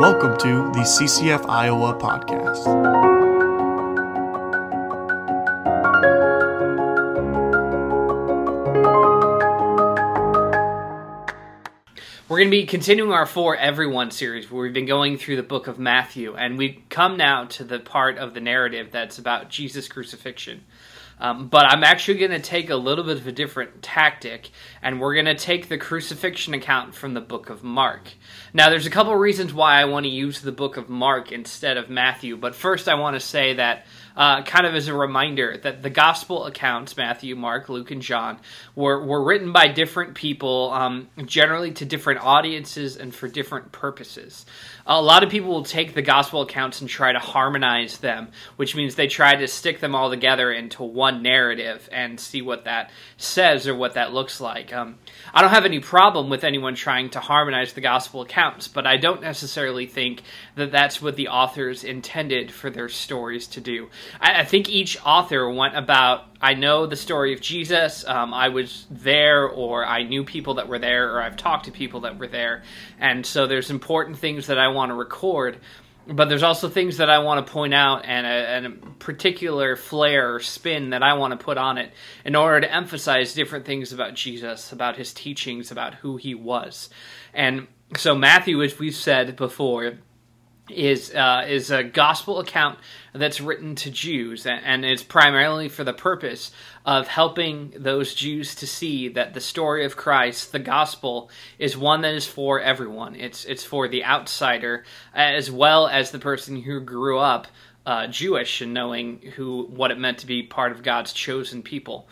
Welcome to the CCF Iowa podcast. We're going to be continuing our For Everyone series where we've been going through the book of Matthew, and we come now to the part of the narrative that's about Jesus' crucifixion. But I'm actually going to take a little bit of a different tactic, and we're going to take the crucifixion account from the book of Mark. Now, there's a couple reasons why I want to use the book of Mark instead of Matthew, but first I want to say that, kind of as a reminder, that the gospel accounts, Matthew, Mark, Luke, and John, were written by different people, generally to different audiences and for different purposes. A lot of people will take the gospel accounts and try to harmonize them, which means they try to stick them all together into one narrative and see what that says or what that looks like. I don't have any problem with anyone trying to harmonize the gospel accounts, but I don't necessarily think that that's what the authors intended for their stories to do. I think each author went about, I know the story of Jesus, I was there, or I knew people that were there, or I've talked to people that were there, and so there's important things that I want to record. But there's also things that I want to point out and a particular flair or spin that I want to put on it in order to emphasize different things about Jesus, about his teachings, about who he was. And so Matthew, as we've said before, is a gospel account that's written to Jews, and it's primarily for the purpose of helping those Jews to see that the story of Christ, the gospel, is one that is for everyone. It's for the outsider as well as the person who grew up Jewish and knowing what it meant to be part of God's chosen people.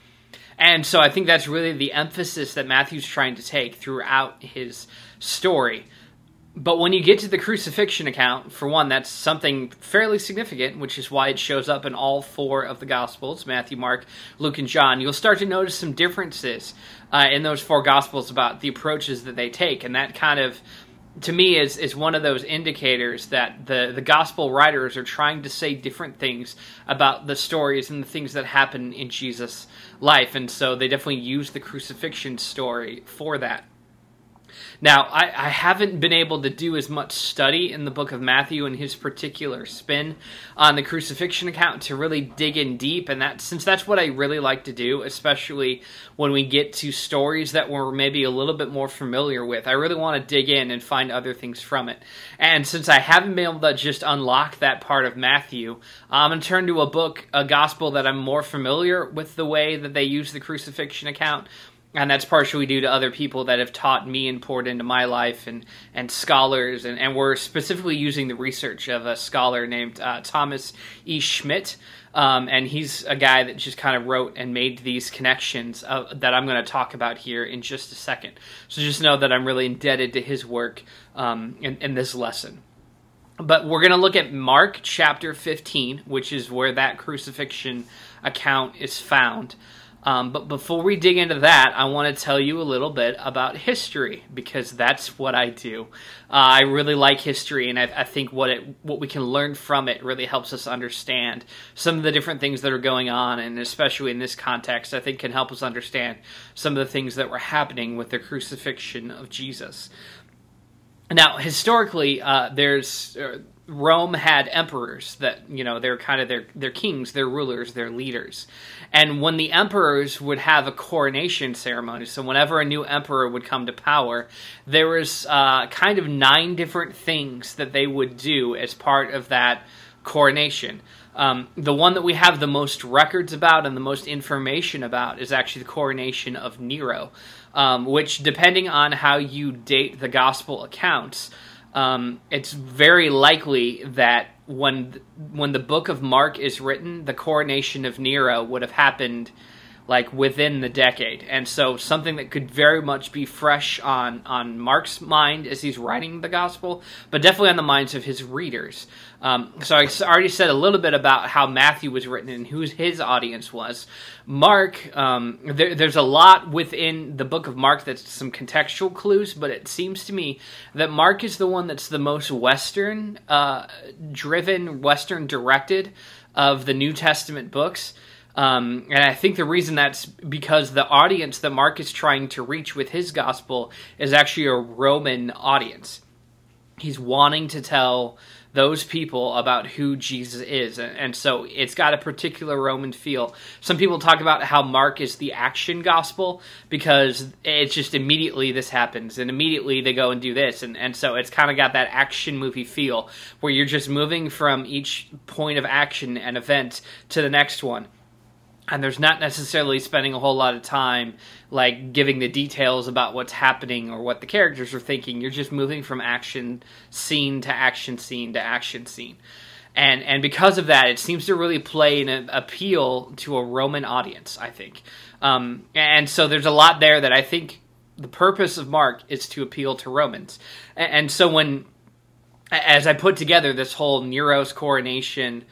And so I think that's really the emphasis that Matthew's trying to take throughout his story. But when you get to the crucifixion account, for one, that's something fairly significant, which is why it shows up in all four of the Gospels, Matthew, Mark, Luke, and John. You'll start to notice some differences in those four Gospels about the approaches that they take, and that kind of, to me, is one of those indicators that the Gospel writers are trying to say different things about the stories and the things that happen in Jesus' life, and so they definitely use the crucifixion story for that. Now, I haven't been able to do as much study in the book of Matthew and his particular spin on the crucifixion account to really dig in deep, and that's what I really like to do, especially when we get to stories that we're maybe a little bit more familiar with. I really want to dig in and find other things from it. And since I haven't been able to just unlock that part of Matthew, I'm going to turn to a gospel that I'm more familiar with the way that they use the crucifixion account. And that's partially due to other people that have taught me and poured into my life and scholars. And we're specifically using the research of a scholar named Thomas E. Schmidt. And he's a guy that just kind of wrote and made these connections that I'm going to talk about here in just a second. So just know that I'm really indebted to his work in this lesson. But we're going to look at Mark chapter 15, which is where that crucifixion account is found. But before we dig into that, I want to tell you a little bit about history, because that's what I do. I really like history, and I think what we can learn from it really helps us understand some of the different things that are going on, and especially in this context, I think can help us understand some of the things that were happening with the crucifixion of Jesus. Now, historically, Rome had emperors that, they're kind of their kings, their rulers, their leaders. And when the emperors would have a coronation ceremony, so whenever a new emperor would come to power, there was kind of 9 different things that they would do as part of that coronation. The one that we have the most records about and the most information about is actually the coronation of Nero, which, depending on how you date the gospel accounts, it's very likely that when the book of Mark is written, the coronation of Nero would have happened like within the decade. And so something that could very much be fresh on Mark's mind as he's writing the gospel, but definitely on the minds of his readers. So I already said a little bit about how Matthew was written and who his audience was. Mark, there's a lot within the book of Mark that's some contextual clues, but it seems to me that Mark is the one that's the most Western-driven, Western-directed of the New Testament books. And I think the reason that's because the audience that Mark is trying to reach with his gospel is actually a Roman audience. he's wanting to tell those people about who Jesus is. And so it's got a particular Roman feel. Some people talk about how Mark is the action gospel because it's just immediately this happens and immediately they go and do this. And so it's kind of got that action movie feel where you're just moving from each point of action and event to the next one. And there's not necessarily spending a whole lot of time like giving the details about what's happening or what the characters are thinking. You're just moving from action scene to action scene to action scene. And because of that, it seems to really play an appeal to a Roman audience, I think. And so there's a lot there that I think the purpose of Mark is to appeal to Romans. And so when, as I put together this whole Nero's coronation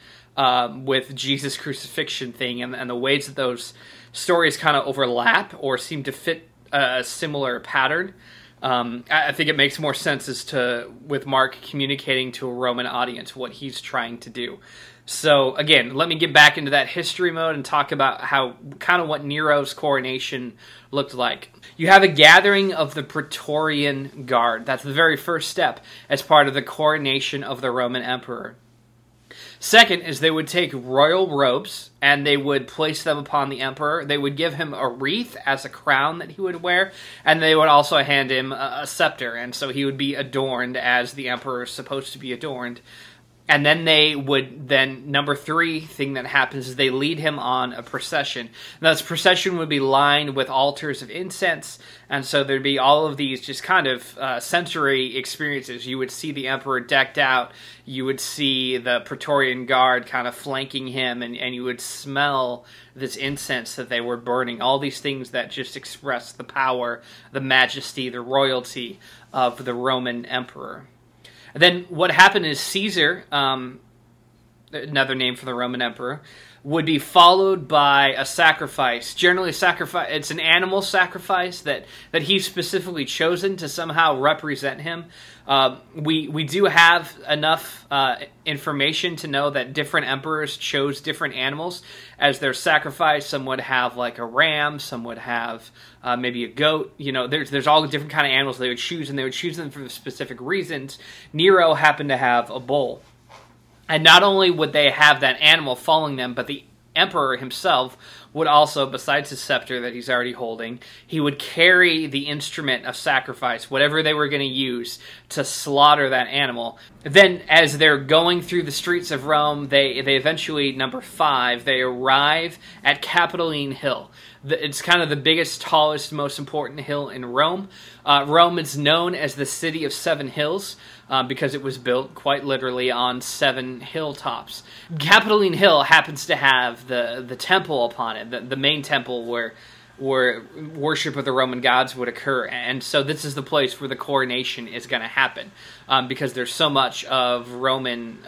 with Jesus' crucifixion thing and the ways that those stories kind of overlap or seem to fit a similar pattern, I think it makes more sense as to, with Mark communicating to a Roman audience what he's trying to do. So again, let me get back into that history mode and talk about how kind of what Nero's coronation looked like. You have a gathering of the Praetorian Guard. That's the very first step as part of the coronation of the Roman emperor. Second is they would take royal robes and they would place them upon the emperor. They would give him a wreath as a crown that he would wear, and they would also hand him a scepter, and so he would be adorned as the emperor is supposed to be adorned. And then they would, then number three thing that happens is they lead him on a procession. Now this procession would be lined with altars of incense, and so there'd be all of these just kind of sensory experiences. You would see the emperor decked out, you would see the Praetorian Guard kind of flanking him, and you would smell this incense that they were burning. All these things that just express the power, the majesty, the royalty of the Roman emperor. Then what happened is Caesar, another name for the Roman emperor, would be followed by a sacrifice. Generally, it's an animal sacrifice that he's specifically chosen to somehow represent him. We do have enough information to know that different emperors chose different animals as their sacrifice. Some would have like a ram, some would have maybe a goat. You know, there's all different kind of animals they would choose, and they would choose them for specific reasons. Nero happened to have a bull. And not only would they have that animal following them, but the emperor himself would also, besides his scepter that he's already holding, he would carry the instrument of sacrifice, whatever they were going to use to slaughter that animal. Then as they're going through the streets of Rome, they eventually, number five, they arrive at Capitoline Hill. It's kind of the biggest, tallest, most important hill in Rome. Rome is known as the City of Seven Hills because it was built quite literally on seven hilltops. Capitoline Hill happens to have the temple upon it, the main temple where worship of the Roman gods would occur. And so this is the place where the coronation is going to happen because there's so much of Roman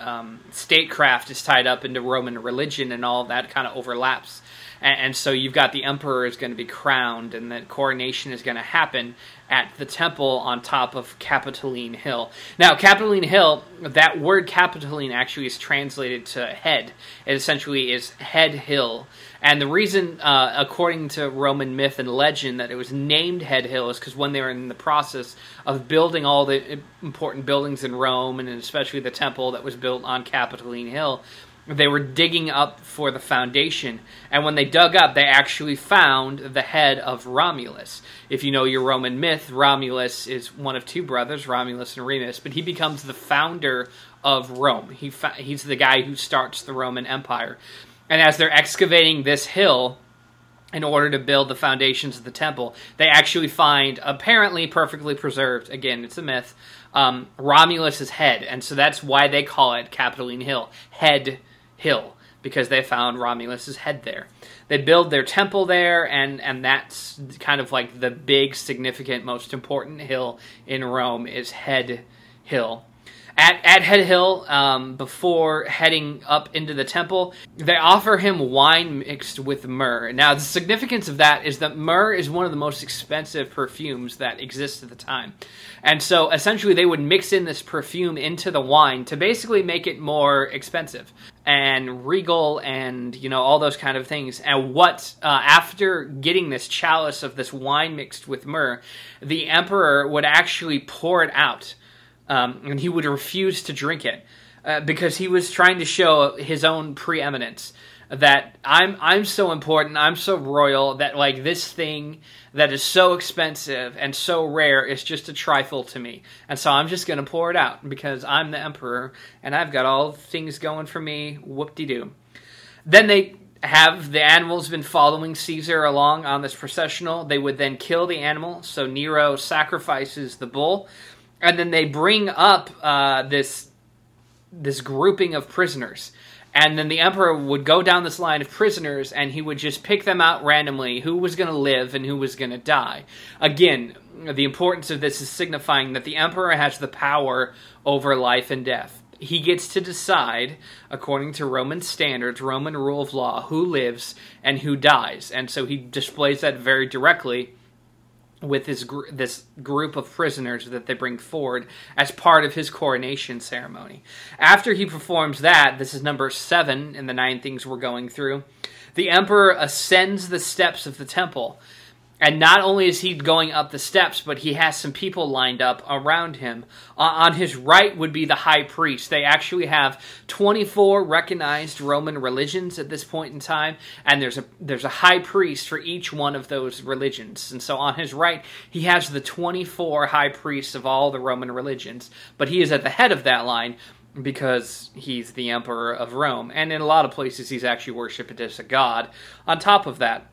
statecraft is tied up into Roman religion, and all that kind of overlaps. And so you've got the emperor is going to be crowned, and the coronation is going to happen at the temple on top of Capitoline Hill. Now, Capitoline Hill, that word Capitoline actually is translated to head. It essentially is Head Hill. And the reason, according to Roman myth and legend, that it was named Head Hill is because when they were in the process of building all the important buildings in Rome, and especially the temple that was built on Capitoline Hill, they were digging up for the foundation, and when they dug up, they actually found the head of Romulus. If you know your Roman myth, Romulus is one of two brothers, Romulus and Remus, but he becomes the founder of Rome. He's the guy who starts the Roman Empire. And as they're excavating this hill in order to build the foundations of the temple, they actually find, apparently perfectly preserved, again, it's a myth, Romulus's head. And so that's why they call it Capitoline Hill, Head Hill, because they found Romulus's head there. They build their temple there, and that's kind of like the big, significant, most important hill in Rome is Head Hill. At Head Hill, before heading up into the temple, they offer him wine mixed with myrrh. Now, the significance of that is that myrrh is one of the most expensive perfumes that exists at the time. And so, essentially, they would mix in this perfume into the wine to basically make it more expensive and regal and, you know, all those kind of things. And what, after getting this chalice of this wine mixed with myrrh, the emperor would actually pour it out and he would refuse to drink it because he was trying to show his own preeminence. That I'm so important, I'm so royal, that like this thing that is so expensive and so rare is just a trifle to me. And so I'm just going to pour it out because I'm the emperor and I've got all things going for me, whoop-de-doo. Then they have the animals been following Caesar along on this processional. They would then kill the animal, so Nero sacrifices the bull. And then they bring up this grouping of prisoners. And then the emperor would go down this line of prisoners, and he would just pick them out randomly, who was going to live and who was going to die. Again, the importance of this is signifying that the emperor has the power over life and death. He gets to decide, according to Roman standards, Roman rule of law, who lives and who dies. And so he displays that very directly with this group of prisoners that they bring forward as part of his coronation ceremony. After he performs that, this is number 7 in the 9 things we're going through, the emperor ascends the steps of the temple. And not only is he going up the steps, but he has some people lined up around him. On his right would be the high priest. They actually have 24 recognized Roman religions at this point in time, and there's a high priest for each one of those religions. And so on his right, he has the 24 high priests of all the Roman religions, but he is at the head of that line because he's the emperor of Rome. And in a lot of places, he's actually worshipped as a god on top of that.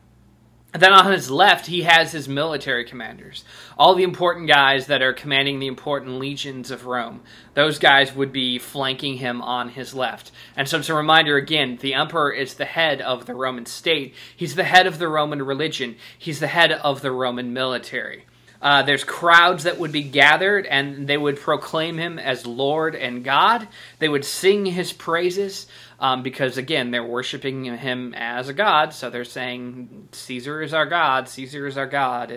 Then on his left, he has his military commanders, all the important guys that are commanding the important legions of Rome. Those guys would be flanking him on his left. And so it's a reminder again, the emperor is the head of the Roman state. He's the head of the Roman religion. He's the head of the Roman military. There's crowds that would be gathered, and they would proclaim him as Lord and God. They would sing his praises, because, again, they're worshiping him as a god. So they're saying, Caesar is our God, Caesar is our God,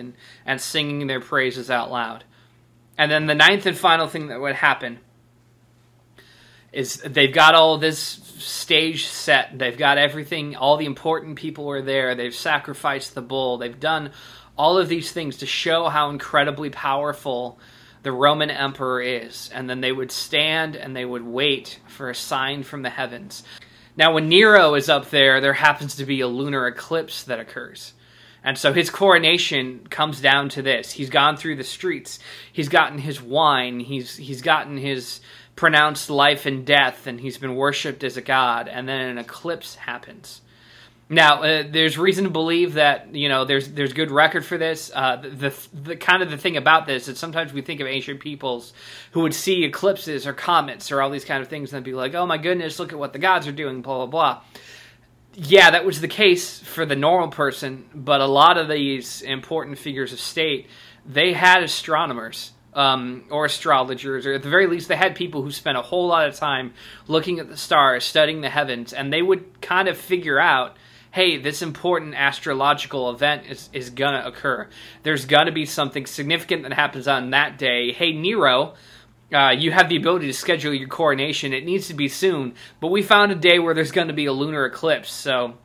and singing their praises out loud. And then the 9th and final thing that would happen is they've got all this stage set. They've got everything. All the important people are there. They've sacrificed the bull. They've done all of these things to show how incredibly powerful the Roman emperor is. And then they would stand and they would wait for a sign from the heavens. Now when Nero is up there, there happens to be a lunar eclipse that occurs. And so his coronation comes down to this. He's gone through the streets. He's gotten his wine. He's gotten his pronounced life and death. And he's been worshipped as a god. And then an eclipse happens. Now, there's reason to believe that, you know, there's good record for this. The kind of the thing about this is sometimes we think of ancient peoples who would see eclipses or comets or all these kind of things and be like, oh my goodness, look at what the gods are doing, blah, blah, blah. Yeah, that was the case for the normal person, but a lot of these important figures of state, they had astronomers. Or astrologers, or at the very least they had people who spent a whole lot of time looking at the stars, studying the heavens, and they would kind of figure out, hey, this important astrological event is going to occur. There's going to be something significant that happens on that day. Hey, Nero, you have the ability to schedule your coronation. It needs to be soon, but we found a day where there's going to be a lunar eclipse, so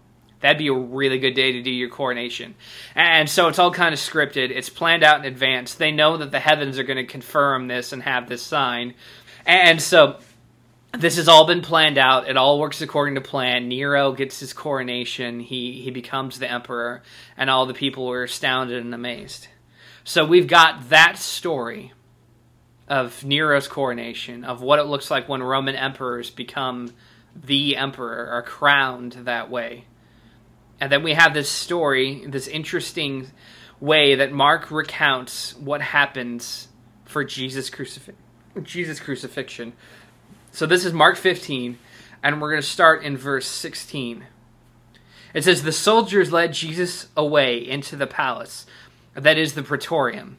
that'd be a really good day to do your coronation. And so it's all kind of scripted. It's planned out in advance. They know that the heavens are going to confirm this and have this sign. And so this has all been planned out. It all works according to plan. Nero gets his coronation. He becomes the emperor. And all the people are astounded and amazed. So we've got that story of Nero's coronation, of what it looks like when Roman emperors become the emperor, are crowned that way. And then we have this story, this interesting way that Mark recounts what happens for Jesus' crucifixion. So this is Mark 15, and we're going to start in verse 16. It says, "The soldiers led Jesus away into the palace," that is the Praetorium.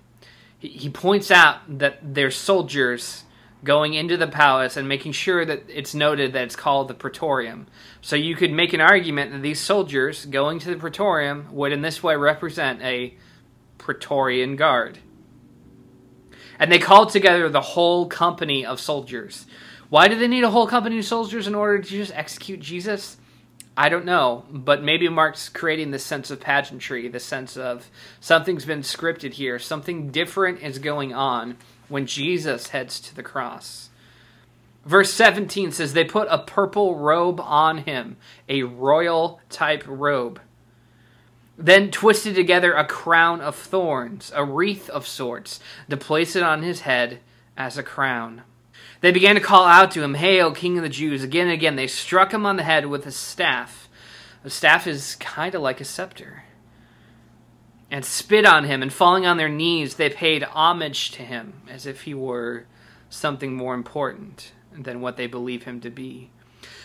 He points out that there's soldiers going into the palace and making sure that it's noted that it's called the Praetorium. So you could make an argument that these soldiers going to the Praetorium would in this way represent a Praetorian Guard. And they called together the whole company of soldiers. Why do they need a whole company of soldiers in order to just execute Jesus? I don't know, but maybe Mark's creating this sense of pageantry, the sense of something's been scripted here, something different is going on. when Jesus heads to the cross. Verse 17 says, they put a purple robe on him, a royal type robe. Then twisted together a crown of thorns, a wreath of sorts, to place it on his head as a crown. They began to call out to him, Hail, King of the Jews. Again and again, they struck him on the head with a staff. A staff is kind of like a scepter. And spit on him, and falling on their knees, they paid homage to him, as if he were something more important than what they believe him to be.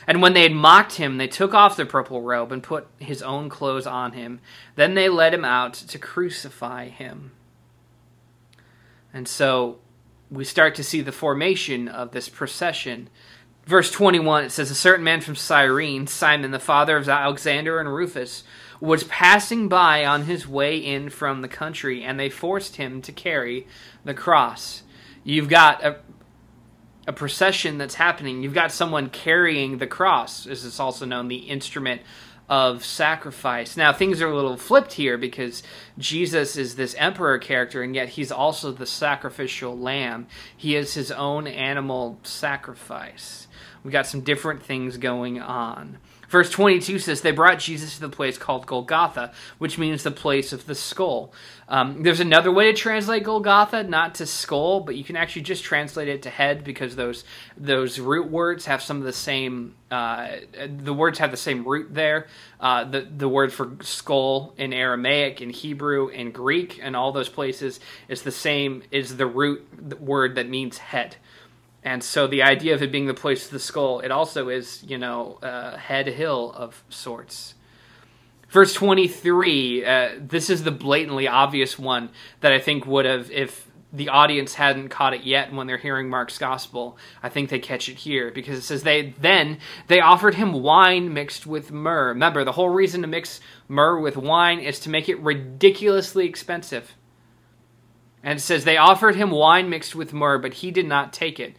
And when they had mocked him, they took off the purple robe and put his own clothes on him. Then they led him out to crucify him. And so we start to see the formation of this procession. Verse 21, it says, a certain man from Cyrene, Simon, the father of Alexander and Rufus, was passing by on his way in from the country, and they forced him to carry the cross. You've got a procession that's happening. You've got someone carrying the cross, as it's also known, the instrument of sacrifice. Now, things are a little flipped here because Jesus is this emperor character, and yet he's also the sacrificial lamb. He is his own animal sacrifice. We got some different things going on. Verse 22 says, they brought Jesus to the place called Golgotha, which means the place of the skull. There's another way to translate Golgotha, not to skull, but you can actually just translate it to head because those root words have some of the same, the words have the same root there. The word for skull in Aramaic, in Hebrew, in Greek, and all those places is the same, is the root word that means head. And so the idea of it being the place of the skull, it also is, head hill of sorts. Verse 23, this is the blatantly obvious one that I think would have, if the audience hadn't caught it yet when they're hearing Mark's gospel, I think they catch it here. Because it says, they offered him wine mixed with myrrh. Remember, the whole reason to mix myrrh with wine is to make it ridiculously expensive. And it says, they offered him wine mixed with myrrh, but he did not take it.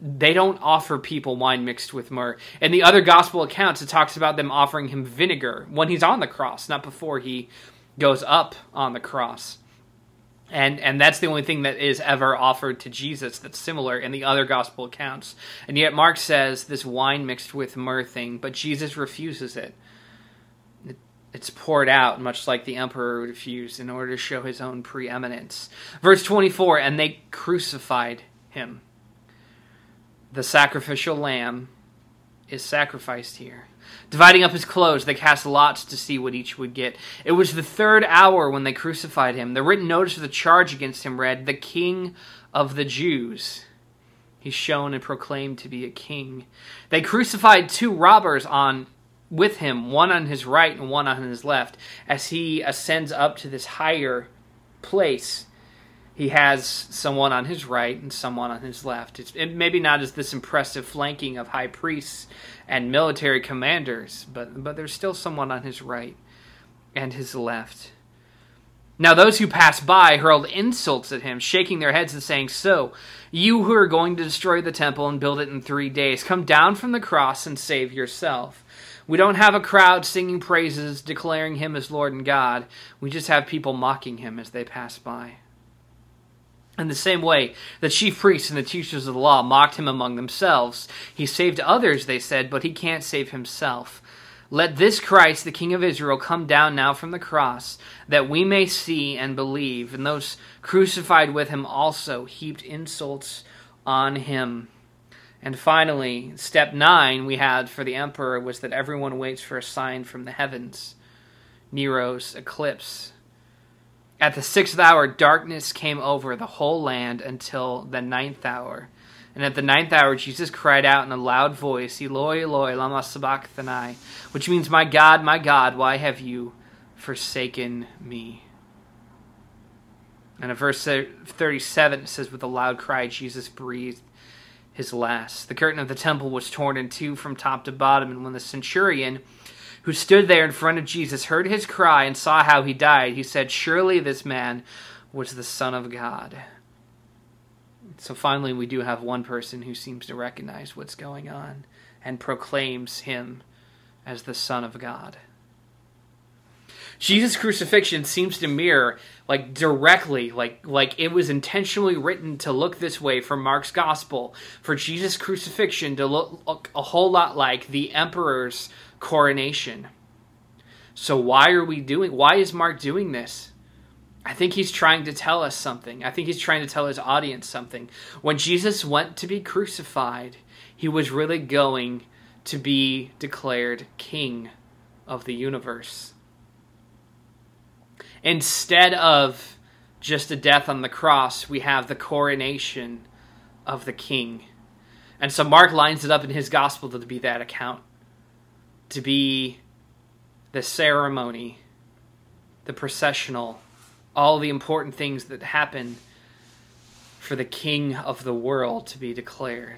They don't offer people wine mixed with myrrh. In the other gospel accounts, it talks about them offering him vinegar when he's on the cross, not before he goes up on the cross. And that's the only thing that is ever offered to Jesus that's similar in the other gospel accounts. And yet Mark says this wine mixed with myrrh thing, but Jesus refuses it. It's poured out, much like the emperor would refuse, in order to show his own preeminence. Verse 24, and they crucified him. The sacrificial lamb is sacrificed here. Dividing up his clothes, they cast lots to see what each would get. It was the third hour when they crucified him. The written notice of the charge against him read, the King of the Jews. He's shown and proclaimed to be a king. They crucified two robbers with him, one on his right and one on his left. As he ascends up to this higher place, he has someone on his right and someone on his left. It's maybe not as this impressive flanking of high priests and military commanders, but there's still someone on his right and his left. Now those who passed by hurled insults at him, shaking their heads and saying, so, you who are going to destroy the temple and build it in 3 days, come down from the cross and save yourself. We don't have a crowd singing praises, declaring him as Lord and God. We just have people mocking him as they pass by. In the same way, the chief priests and the teachers of the law mocked him among themselves. He saved others, they said, but he can't save himself. Let this Christ, the King of Israel, come down now from the cross, that we may see and believe. And those crucified with him also heaped insults on him. And finally, step 9 we had for the emperor was that everyone waits for a sign from the heavens, Nero's eclipse. At the 6th hour, darkness came over the whole land until the 9th hour. And at the 9th hour, Jesus cried out in a loud voice, Eloi, Eloi, lama sabachthani, which means, my God, why have you forsaken me? And in verse 37, it says, with a loud cry, Jesus breathed his last. The curtain of the temple was torn in two from top to bottom, and when the centurion who stood there in front of Jesus heard his cry and saw how he died, he said, surely this man was the Son of God. So finally we do have one person who seems to recognize what's going on and proclaims him as the Son of God. Jesus' crucifixion seems to mirror, like, directly, like it was intentionally written to look this way from Mark's gospel, for Jesus' crucifixion to look a whole lot like the emperor's coronation. So why is Mark doing this? I think he's trying to tell us something. I think he's trying to tell his audience something. When Jesus went to be crucified, he was really going to be declared king of the universe. Instead of just a death on the cross, we have the coronation of the king. And so Mark lines it up in his gospel to be that account, to be the ceremony, the processional, all the important things that happen for the king of the world to be declared.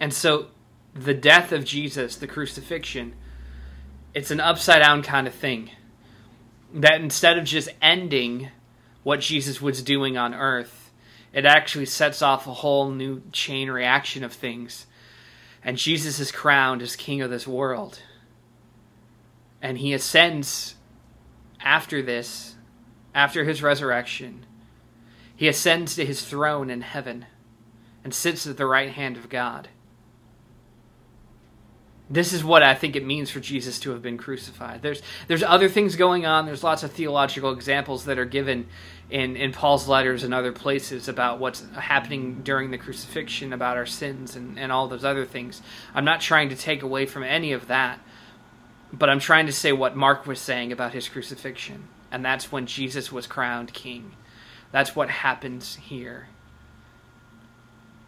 And so the death of Jesus, the crucifixion, it's an upside-down kind of thing. That instead of just ending what Jesus was doing on earth, it actually sets off a whole new chain reaction of things. And Jesus is crowned as king of this world. And he ascends after this, after his resurrection. He ascends to his throne in heaven and sits at the right hand of God. This is what I think it means for Jesus to have been crucified. There's other things going on. There's lots of theological examples that are given in Paul's letters and other places about what's happening during the crucifixion, about our sins and all those other things. I'm not trying to take away from any of that. But I'm trying to say what Mark was saying about his crucifixion. And that's when Jesus was crowned king. That's what happens here.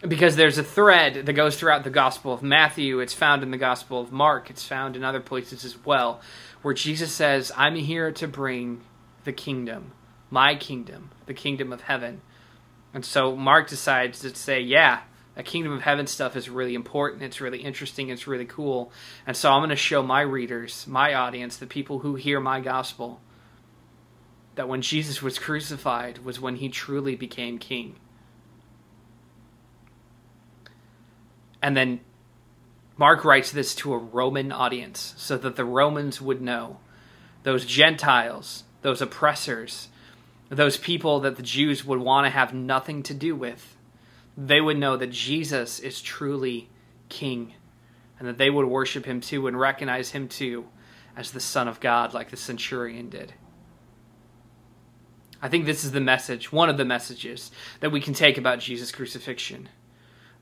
Because there's a thread that goes throughout the Gospel of Matthew. It's found in the Gospel of Mark. It's found in other places as well. Where Jesus says, I'm here to bring the kingdom. My kingdom. The kingdom of heaven. And so Mark decides to say, yeah, the kingdom of heaven stuff is really important. It's really interesting. It's really cool. And so I'm going to show my readers, my audience, the people who hear my gospel, that when Jesus was crucified was when he truly became king. And then Mark writes this to a Roman audience so that the Romans would know, those Gentiles, those oppressors, those people that the Jews would want to have nothing to do with, they would know that Jesus is truly king and that they would worship him too and recognize him too as the Son of God like the centurion did. I think this is the message, one of the messages that we can take about Jesus' crucifixion.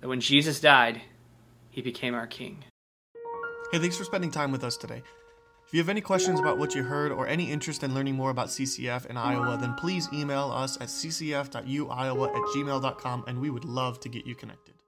That when Jesus died, he became our king. Hey, thanks for spending time with us today. If you have any questions about what you heard or any interest in learning more about CCF in Iowa, then please email us at ccf.uiowa@gmail.com, and we would love to get you connected.